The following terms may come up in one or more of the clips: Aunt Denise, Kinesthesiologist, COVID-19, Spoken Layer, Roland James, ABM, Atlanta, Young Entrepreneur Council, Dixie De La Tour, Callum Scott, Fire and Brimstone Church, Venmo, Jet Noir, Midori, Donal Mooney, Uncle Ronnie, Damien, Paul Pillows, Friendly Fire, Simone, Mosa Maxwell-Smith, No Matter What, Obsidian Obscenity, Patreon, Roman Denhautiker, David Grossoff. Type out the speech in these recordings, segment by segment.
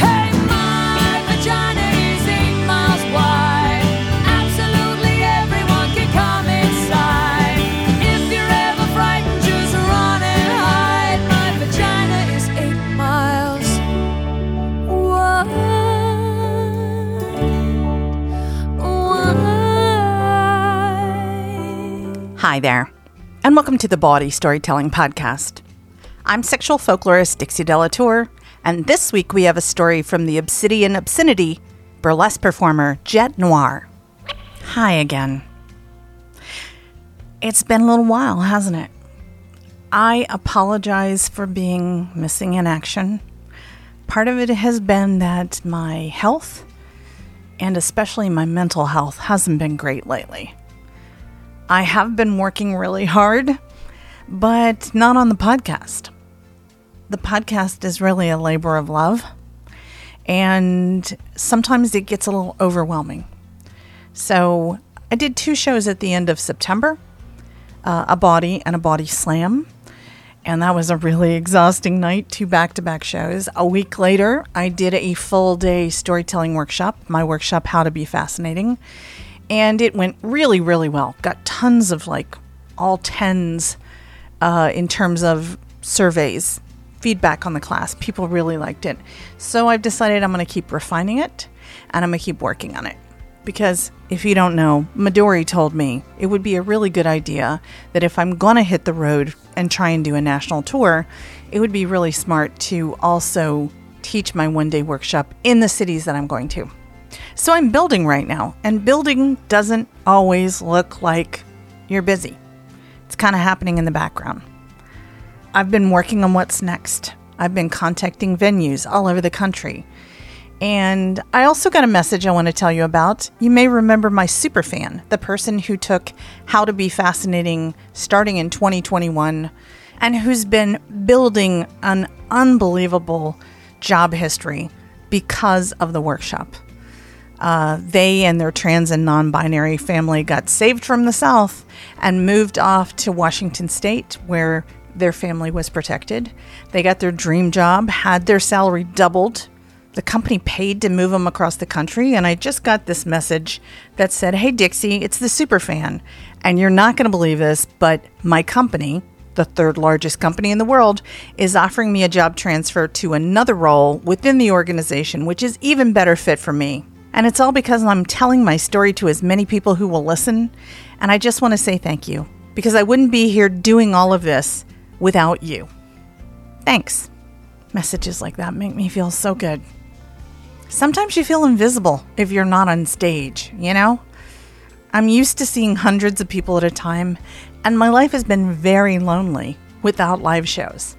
Hey, my vagina is 8 miles wide. Hi there, and welcome to the Body Storytelling Podcast. I'm sexual folklorist Dixie De La Tour, and this week we have a story from the Obsidian Obscenity burlesque performer Jet Noir. Hi again. It's been a little while, hasn't it? I apologize for being missing in action. Part of it has been that my health, and especially my mental health, hasn't been great lately. I have been working really hard, but not on the podcast. The podcast is really a labor of love, and sometimes it gets a little overwhelming. So I did 2 shows at the end of September, a body and a body slam, and that was a really exhausting night, 2 back-to-back shows. A week later, I did a full-day storytelling workshop, my workshop, How to Be Fascinating, and it went really, really well. Got tons of all 10s in terms of surveys, feedback on the class. People really liked it. So I've decided I'm going to keep refining it and I'm going to keep working on it. Because if you don't know, Midori told me it would be a really good idea that if I'm going to hit the road and try and do a national tour, it would be really smart to also teach my 1-day workshop in the cities that I'm going to. So I'm building right now, and building doesn't always look like you're busy. It's kind of happening in the background. I've been working on what's next. I've been contacting venues all over the country. And I also got a message I want to tell you about. You may remember my superfan, the person who took How to Be Fascinating starting in 2021 and who's been building an unbelievable job history because of the workshop. They and their trans and non-binary family got saved from the South and moved off to Washington State, where their family was protected. They got their dream job, had their salary doubled. The company paid to move them across the country. And I just got this message that said, "Hey, Dixie, it's the superfan. And you're not going to believe this, but my company, the 3rd largest company in the world, is offering me a job transfer to another role within the organization, which is even better fit for me. And it's all because I'm telling my story to as many people who will listen. And I just want to say thank you, because I wouldn't be here doing all of this without you. Thanks." Messages like that make me feel so good. Sometimes you feel invisible if you're not on stage, you know? I'm used to seeing hundreds of people at a time, and my life has been very lonely without live shows.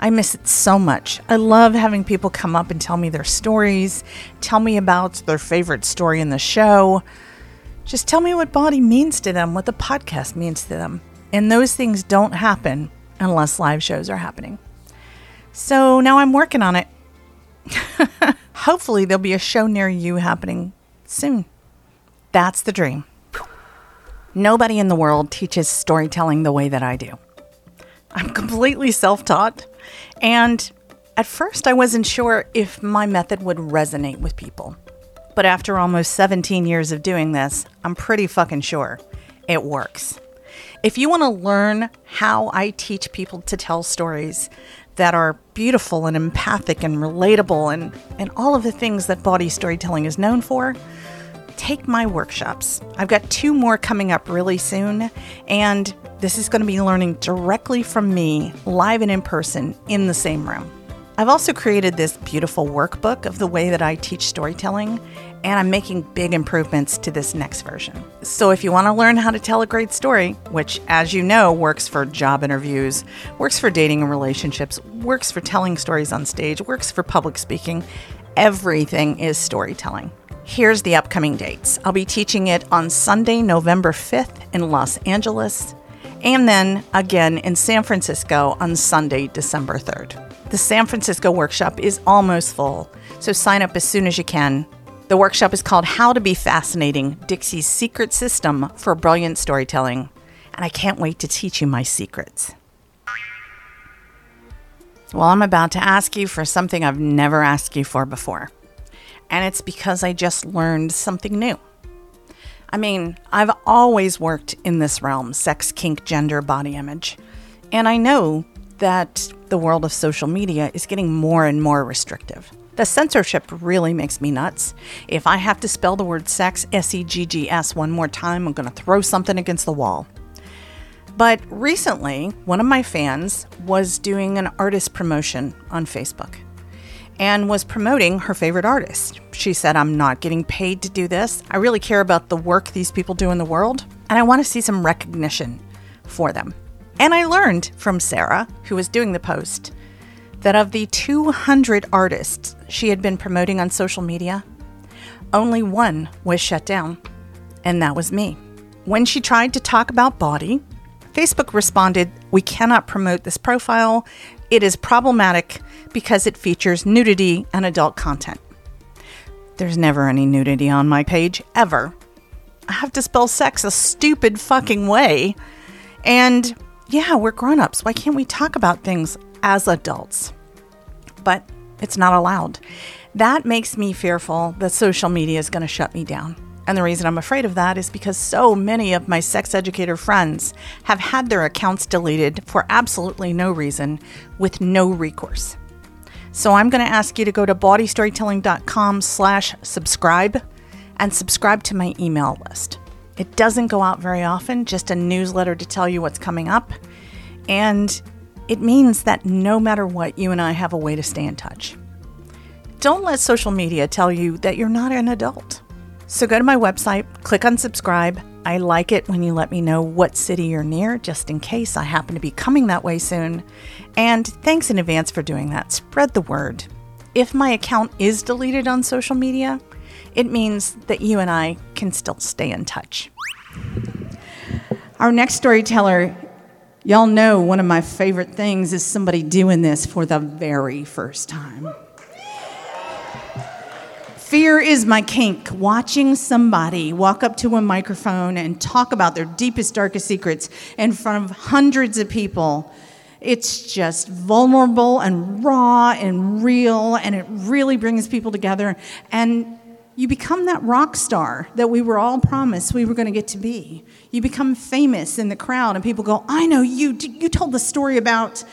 I miss it so much. I love having people come up and tell me their stories, tell me about their favorite story in the show. Just tell me what body means to them, what the podcast means to them. And those things don't happen unless live shows are happening. So now I'm working on it. Hopefully there'll be a show near you happening soon. That's the dream. Nobody in the world teaches storytelling the way that I do. I'm completely self-taught. And at first, I wasn't sure if my method would resonate with people. But after almost 17 years of doing this, I'm pretty fucking sure it works. If you want to learn how I teach people to tell stories that are beautiful and empathic and relatable and all of the things that body storytelling is known for, take my workshops. I've got 2 more coming up really soon. And this is going to be learning directly from me, live and in person, in the same room. I've also created this beautiful workbook of the way that I teach storytelling, and I'm making big improvements to this next version. So if you want to learn how to tell a great story, which, as you know, works for job interviews, works for dating and relationships, works for telling stories on stage, works for public speaking, everything is storytelling. Here's the upcoming dates. I'll be teaching it on Sunday, November 5th in Los Angeles, and then again in San Francisco on Sunday, December 3rd. The San Francisco workshop is almost full, so sign up as soon as you can. The workshop is called How to Be Fascinating, Dixie's Secret System for Brilliant Storytelling. And I can't wait to teach you my secrets. Well, I'm about to ask you for something I've never asked you for before. And it's because I just learned something new. I mean, I've always worked in this realm, sex, kink, gender, body image. And I know that the world of social media is getting more and more restrictive. The censorship really makes me nuts. If I have to spell the word sex, S-E-G-G-S, one more time, I'm going to throw something against the wall. But recently, one of my fans was doing an artist promotion on Facebook and was promoting her favorite artist. She said, "I'm not getting paid to do this. I really care about the work these people do in the world, and I want to see some recognition for them." And I learned from Sarah, who was doing the post, that of the 200 artists she had been promoting on social media, only one was shut down, and that was me. When she tried to talk about body, Facebook responded, "We cannot promote this profile. It is problematic because it features nudity and adult content." There's never any nudity on my page, ever. I have to spell sex a stupid fucking way. And yeah, we're grown-ups. Why can't we talk about things as adults? But it's not allowed. That makes me fearful that social media is going to shut me down. And the reason I'm afraid of that is because so many of my sex educator friends have had their accounts deleted for absolutely no reason with no recourse. So I'm going to ask you to go to bodystorytelling.com/subscribe and subscribe to my email list. It doesn't go out very often, just a newsletter to tell you what's coming up. And it means that no matter what, you and I have a way to stay in touch. Don't let social media tell you that you're not an adult. So go to my website, click on subscribe. I like it when you let me know what city you're near, just in case I happen to be coming that way soon. And thanks in advance for doing that. Spread the word. If my account is deleted on social media, it means that you and I can still stay in touch. Our next storyteller, y'all know one of my favorite things is somebody doing this for the very first time. Fear is my kink. Watching somebody walk up to a microphone and talk about their deepest, darkest secrets in front of hundreds of people. It's just vulnerable and raw and real, and it really brings people together. And you become that rock star that we were all promised we were going to get to be. You become famous in the crowd, and people go, "I know you. You told the story about."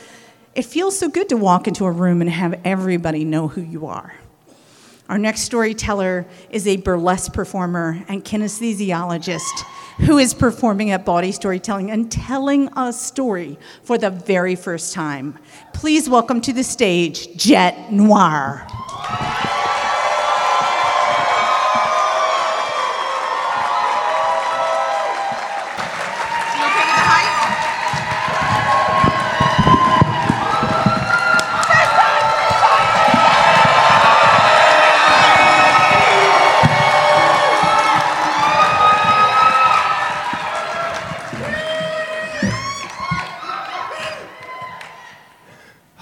It feels so good to walk into a room and have everybody know who you are. Our next storyteller is a burlesque performer and kinesthesiologist who is performing at Body Storytelling and telling a story for the very first time. Please welcome to the stage, Jet Noir.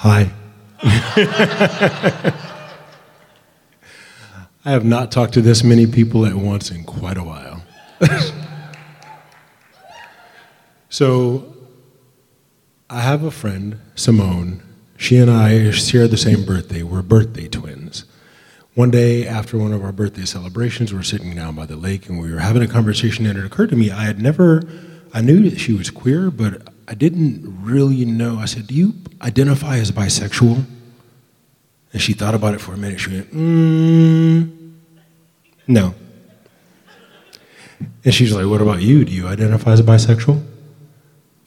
Hi. I have not talked to this many people at once in quite a while. So, I have a friend, Simone. She and I share the same birthday. We're birthday twins. One day after one of our birthday celebrations, we're sitting down by the lake and we were having a conversation, and it occurred to me I knew that she was queer, but I didn't really know. I said, "Do you identify as bisexual?" And she thought about it for a minute. She went, no. And she's like, "What about you? Do you identify as bisexual?"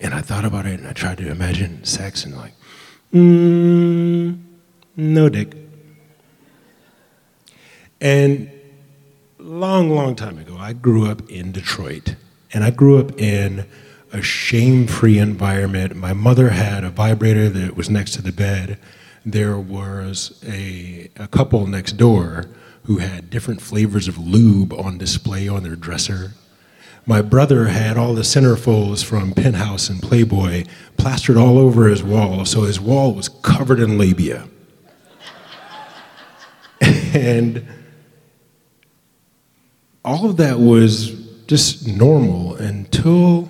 And I thought about it, and I tried to imagine sex, and like, no dick. And long, long time ago, I grew up in Detroit, and I grew up in a shame-free environment. My mother had a vibrator that was next to the bed. There was a couple next door who had different flavors of lube on display on their dresser. My brother had all the centerfolds from Penthouse and Playboy plastered all over his wall, so his wall was covered in labia. And all of that was just normal until,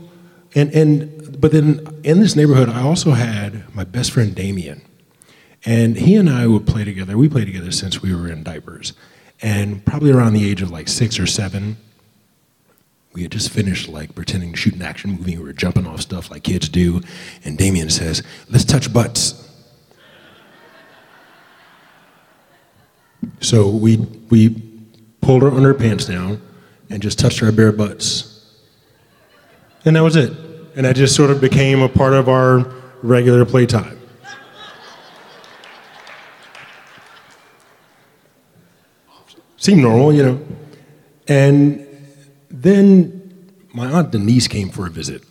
but then in this neighborhood, I also had my best friend Damien. And he and I would play together. We played together since we were in diapers. And probably around the age of like 6 or 7, we had just finished like pretending to shoot an action movie. We were jumping off stuff like kids do. And Damien says, "Let's touch butts." So we pulled our underpants down and just touched our bare butts. And that was it. And that just sort of became a part of our regular playtime. Seemed normal, you know. And then my Aunt Denise came for a visit.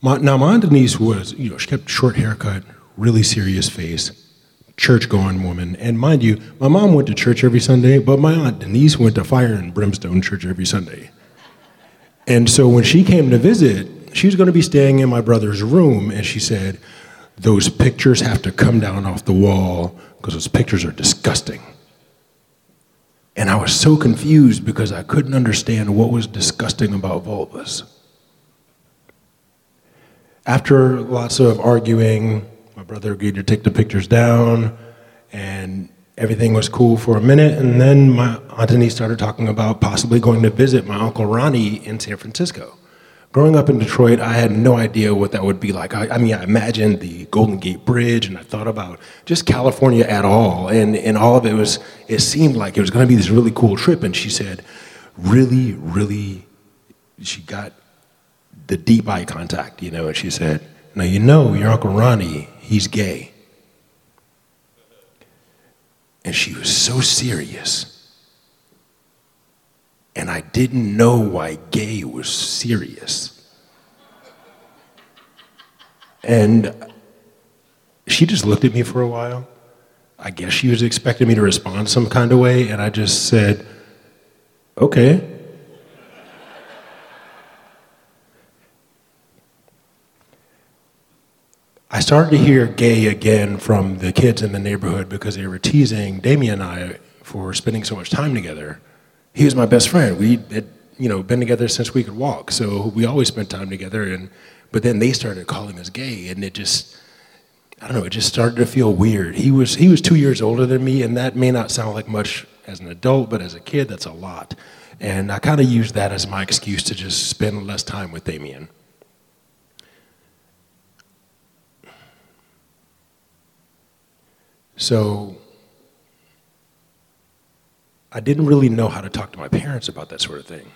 My Aunt Denise was, you know, she kept short haircut, really serious face, church-going woman. And mind you, my mom went to church every Sunday, but my Aunt Denise went to Fire and Brimstone Church every Sunday. And so when she came to visit, she was going to be staying in my brother's room, and she said, "Those pictures have to come down off the wall because those pictures are disgusting." And I was so confused because I couldn't understand what was disgusting about vulvas. After lots of arguing, my brother agreed to take the pictures down, and everything was cool for a minute, and then my Aunt Denise started talking about possibly going to visit my Uncle Ronnie in San Francisco. Growing up in Detroit, I had no idea what that would be like. I mean, I imagined the Golden Gate Bridge, and I thought about just California at all, and all of it was, it seemed like it was gonna be this really cool trip, and she said, really, she got the deep eye contact, you know, and she said, "Now you know your Uncle Ronnie, he's gay." And she was so serious. And I didn't know why gay was serious. And she just looked at me for a while. I guess she was expecting me to respond some kind of way, and I just said, "Okay." I started to hear gay again from the kids in the neighborhood because they were teasing Damien and I for spending so much time together. He was my best friend. We had, you know, been together since we could walk, so we always spent time together. But then they started calling us gay, and it just, I don't know, it just started to feel weird. He was 2 years older than me, and that may not sound like much as an adult, but as a kid, that's a lot. And I kind of used that as my excuse to just spend less time with Damien. So I didn't really know how to talk to my parents about that sort of thing,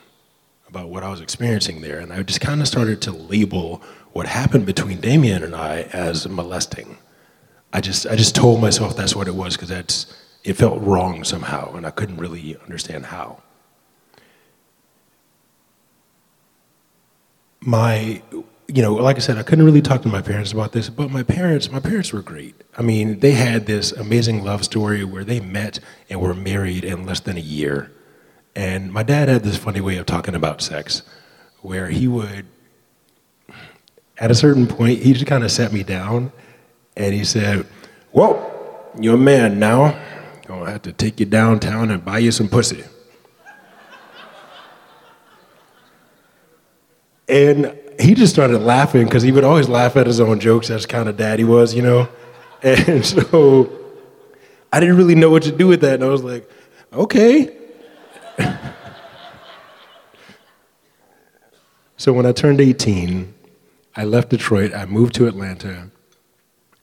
about what I was experiencing there, and I just kind of started to label what happened between Damien and I as molesting. I just told myself that's what it was because it felt wrong somehow, and I couldn't really understand how. Like I said, I couldn't really talk to my parents about this, but my parents were great. I mean, they had this amazing love story where they met and were married in less than a year. And my dad had this funny way of talking about sex where he would, at a certain point, he just kind of sat me down and he said, "Well, you're a man now. Gonna have to take you downtown and buy you some pussy." And he just started laughing because he would always laugh at his own jokes. That's kind of dad he was, you know? And so I didn't really know what to do with that. And I was like, okay. So when I turned 18, I left Detroit. I moved to Atlanta.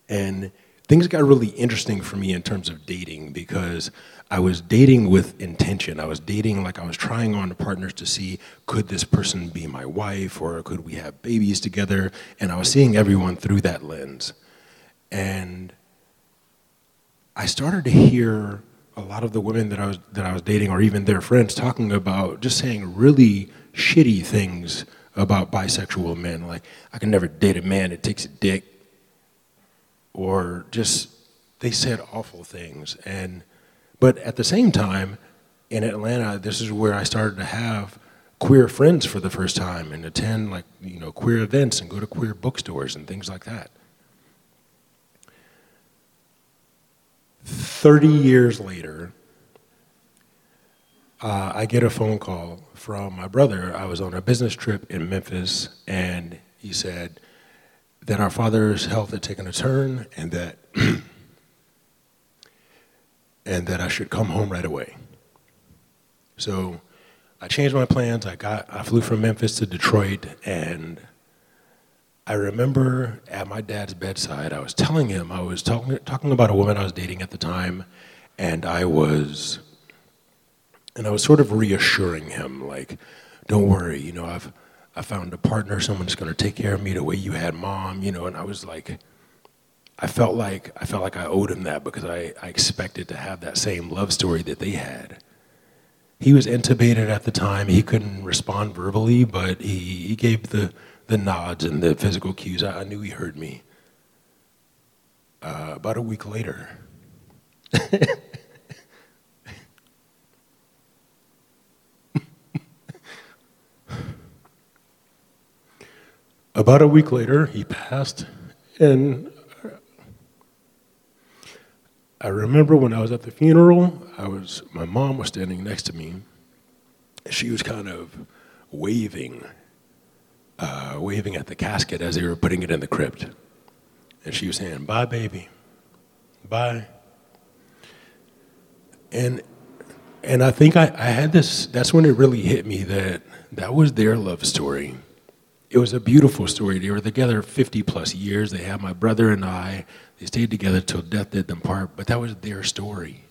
And things got really interesting for me in terms of dating because I was dating with intention. I was dating like I was trying on partners to see, could this person be my wife or could we have babies together? And I was seeing everyone through that lens. And I started to hear a lot of the women that I was dating, or even their friends, talking about just saying really shitty things about bisexual men, like, I can never date a man that takes a dick, or just, they said awful things. And but at the same time, in Atlanta, this is where I started to have queer friends for the first time and attend, like, you know, queer events and go to queer bookstores and things like that. 30 years later, I get a phone call from my brother. I was on a business trip in Memphis, and he said that our father's health had taken a turn and that and that I should come home right away. So I changed my plans. I flew from Memphis to Detroit, and I remember at my dad's bedside, I was telling him, I was talking about a woman I was dating at the time, and I was sort of reassuring him, like, don't worry, you know, I found a partner, someone's gonna take care of me the way you had mom, you know. And I was like, I felt like I owed him that, because I expected to have that same love story that they had. He was intubated at the time. He couldn't respond verbally, but he gave the nods and the physical cues. I knew he heard me. About a week later, he passed. And I remember when I was at the funeral, my mom was standing next to me. She was kind of waving at the casket as they were putting it in the crypt. And she was saying, bye, baby, bye. And I think I had this, that's when it really hit me that was their love story. It was a beautiful story. They were together 50 plus years. They had my brother and I. They stayed together till death did them part, but that was their story.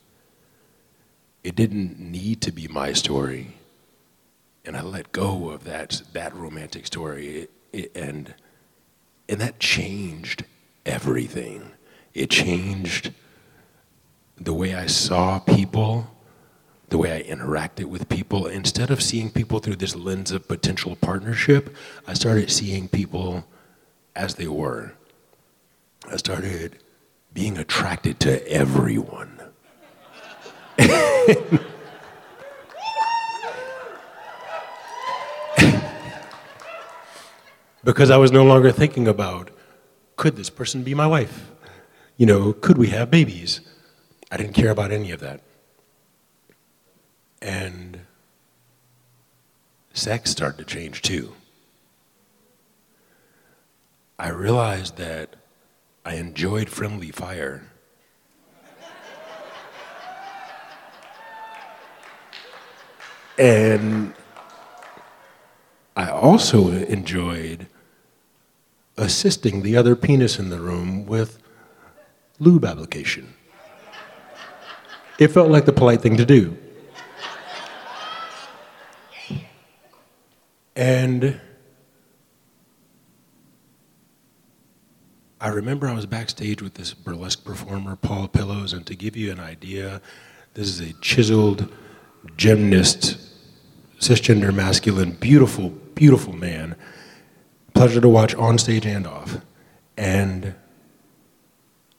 It didn't need to be my story. And I let go of that romantic story, and that changed everything. It changed the way I saw people, the way I interacted with people. Instead of seeing people through this lens of potential partnership, I started seeing people as they were. I started being attracted to everyone. Because I was no longer thinking about, could this person be my wife? You know, could we have babies? I didn't care about any of that. And sex started to change too. I realized that I enjoyed friendly fire. And I also enjoyed assisting the other penis in the room with lube application. It felt like the polite thing to do. And I remember I was backstage with this burlesque performer, Paul Pillows, and to give you an idea, this is a chiseled gymnast, cisgender masculine, beautiful, beautiful man. Pleasure to watch on stage and off. And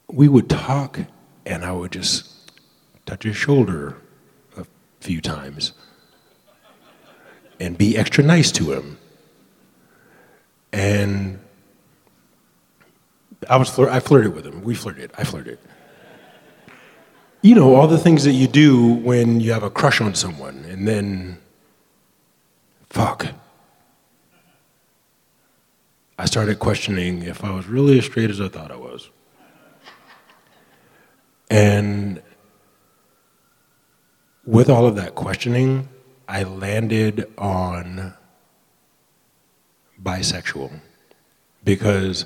we would talk, and I would just touch his shoulder a few times and be extra nice to him. And I flirted with him. I flirted. You know, all the things that you do when you have a crush on someone, and then, fuck. I started questioning if I was really as straight as I thought I was. And with all of that questioning, I landed on bisexual, because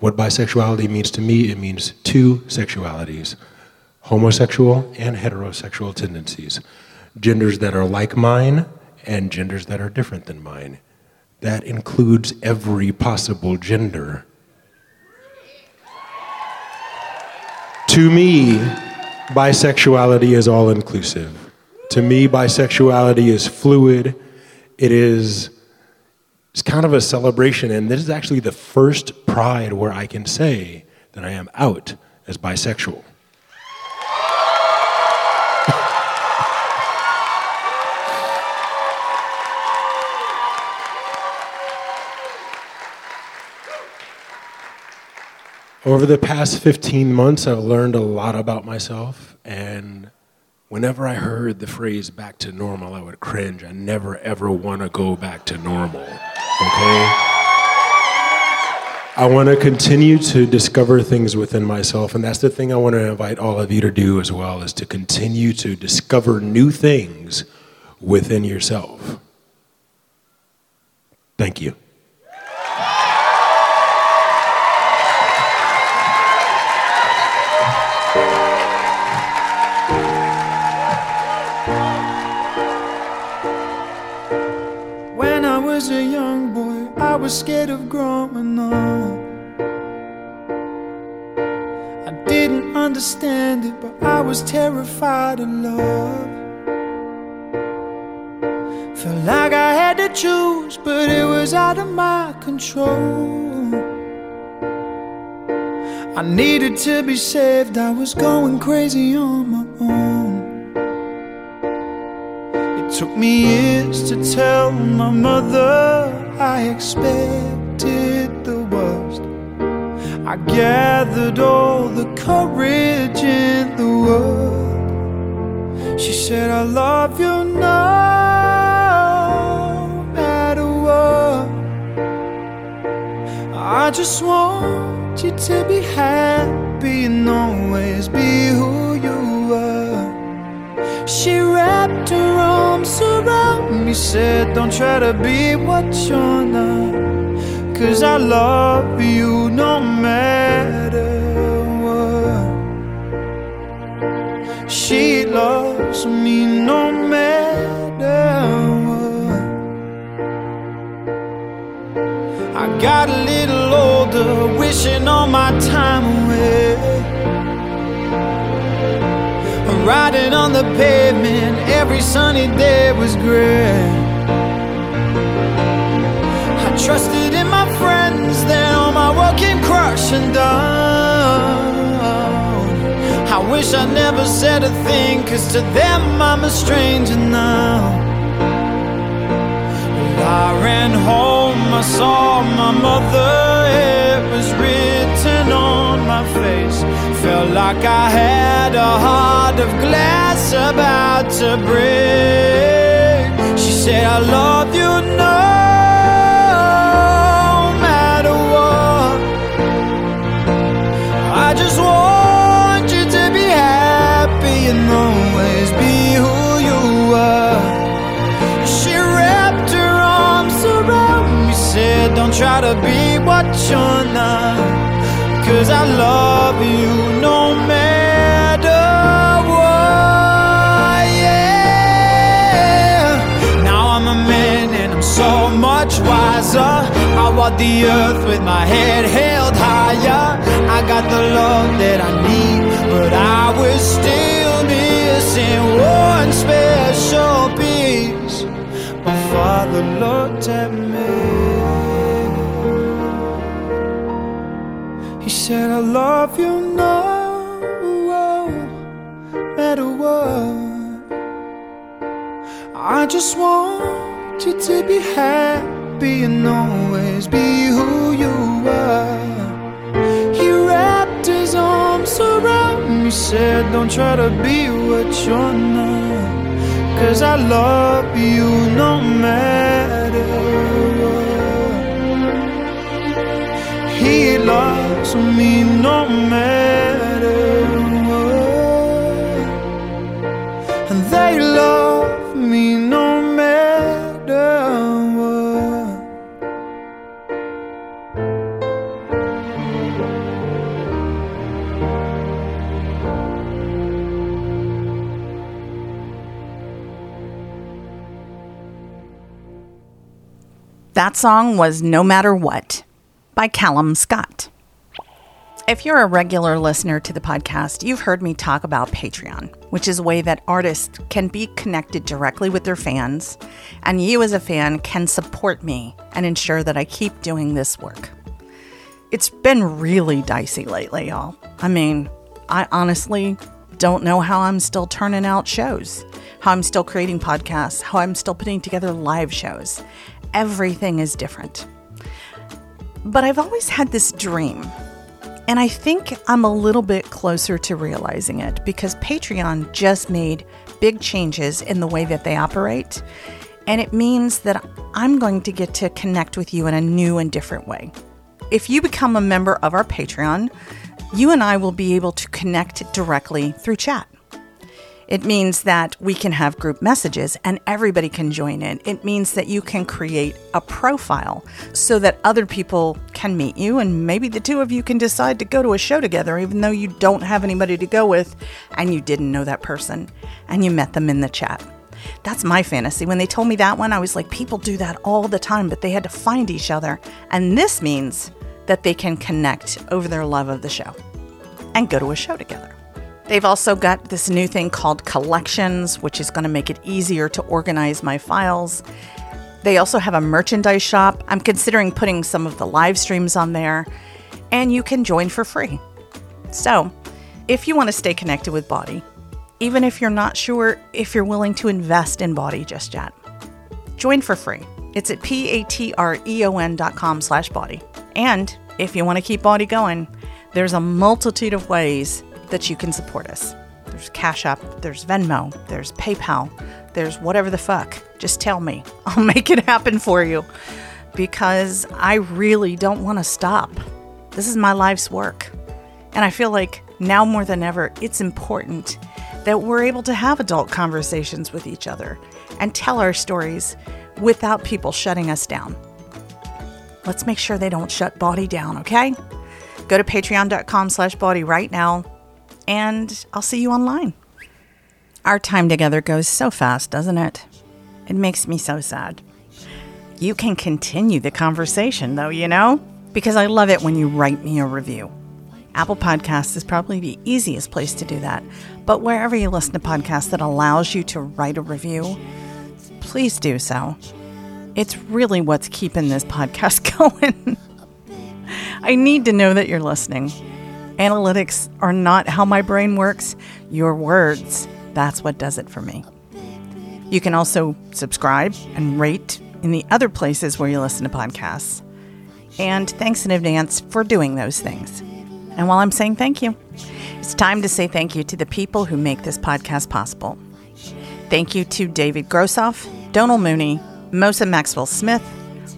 what bisexuality means to me, it means two sexualities, homosexual and heterosexual tendencies, genders that are like mine and genders that are different than mine. That includes every possible gender. To me, Bisexuality is all-inclusive. To me, bisexuality is fluid. It's kind of a celebration, and this is actually the first Pride where I can say that I am out as bisexual. Over the past 15 months, I've learned a lot about myself, and whenever I heard the phrase back to normal, I would cringe. I never, ever want to go back to normal, okay? I want to continue to discover things within myself, and that's the thing I want to invite all of you to do as well, is to continue to discover new things within yourself. Thank you. As a young boy, I was scared of growing up. I didn't understand it, but I was terrified of love. Felt like I had to choose, but it was out of my control. I needed to be saved, I was going crazy on my own. Took me years to tell my mother I expected the worst. I gathered all the courage in the world. She said, I love you no matter what. I just want you to be happy and always be who you are. She wrapped her arms around me, said, don't try to be what you're not, 'cause I love you no matter what. She loves me no matter what. I got a little older, wishing all my time away, riding on the pavement, every sunny day was gray. I trusted in my friends, then all my world came crashing down. I wish I never said a thing, 'cause to them I'm a stranger now. Well, I ran home, I saw my mother, it was written on my face. Felt like I had a heart of glass about to break. She said, I love you no matter what. I just want you to be happy and always be who you are. She wrapped her arms around me, said, don't try to be what you're not, 'cause I love you no matter what, yeah. Now I'm a man and I'm so much wiser. I walk the earth with my head held higher. I got the love that I need, but I was still missing one special piece. My father looked at me, he said, I love you no matter what. I just want you to be happy and always be who you are. He wrapped his arms around me, said, don't try to be what you're not, 'cause I love you no matter what. He loves me no matter what, and they love me no matter what. That song was No Matter What by Callum Scott. If you're a regular listener to the podcast, you've heard me talk about Patreon, which is a way that artists can be connected directly with their fans, and you as a fan can support me and ensure that I keep doing this work. It's been really dicey lately, y'all. I mean, I honestly don't know how I'm still turning out shows, how I'm still creating podcasts, how I'm still putting together live shows. Everything is different. But I've always had this dream. And I think I'm a little bit closer to realizing it because Patreon just made big changes in the way that they operate. And it means that I'm going to get to connect with you in a new and different way. If you become a member of our Patreon, you and I will be able to connect directly through chat. It means that we can have group messages and everybody can join in. It means that you can create a profile so that other people can meet you and maybe the two of you can decide to go to a show together even though you don't have anybody to go with and you didn't know that person and you met them in the chat. That's my fantasy. When they told me that one, I was like, people do that all the time, but they had to find each other. And this means that they can connect over their love of the show and go to a show together. They've also got this new thing called collections, which is going to make it easier to organize my files. They also have a merchandise shop. I'm considering putting some of the live streams on there, and you can join for free. So if you want to stay connected with Bawdy, even if you're not sure if you're willing to invest in Bawdy just yet, join for free. It's at patreon.com/Bawdy. And if you want to keep Bawdy going, there's a multitude of ways that you can support us. There's Cash App, there's Venmo, there's PayPal, there's whatever the fuck. Just tell me. I'll make it happen for you because I really don't want to stop. This is my life's work. And I feel like now more than ever, it's important that we're able to have adult conversations with each other and tell our stories without people shutting us down. Let's make sure they don't shut Bawdy down, okay? Go to patreon.com/Bawdy right now. And I'll see you online. Our time together goes so fast, doesn't it? It makes me so sad. You can continue the conversation, though, you know? Because I love it when you write me a review. Apple Podcasts is probably the easiest place to do that. But wherever you listen to podcasts that allows you to write a review, please do so. It's really what's keeping this podcast going. I need to know that you're listening. Analytics are not how my brain works. Your words, that's what does it for me. You can also subscribe and rate in the other places where you listen to podcasts. And thanks in advance for doing those things. And while I'm saying thank you, it's time to say thank you to the people who make this podcast possible. Thank you to David Grossoff, Donal Mooney, Mosa Maxwell-Smith,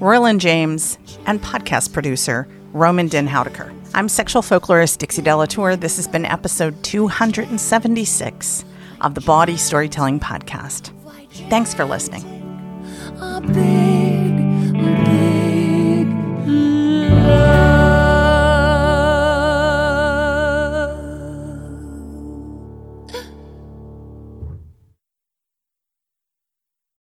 Roland James, and podcast producer Roman Denhautiker. I'm sexual folklorist Dixie De La Tour. This has been episode 276 of the Bawdy Storytelling Podcast. Thanks for listening.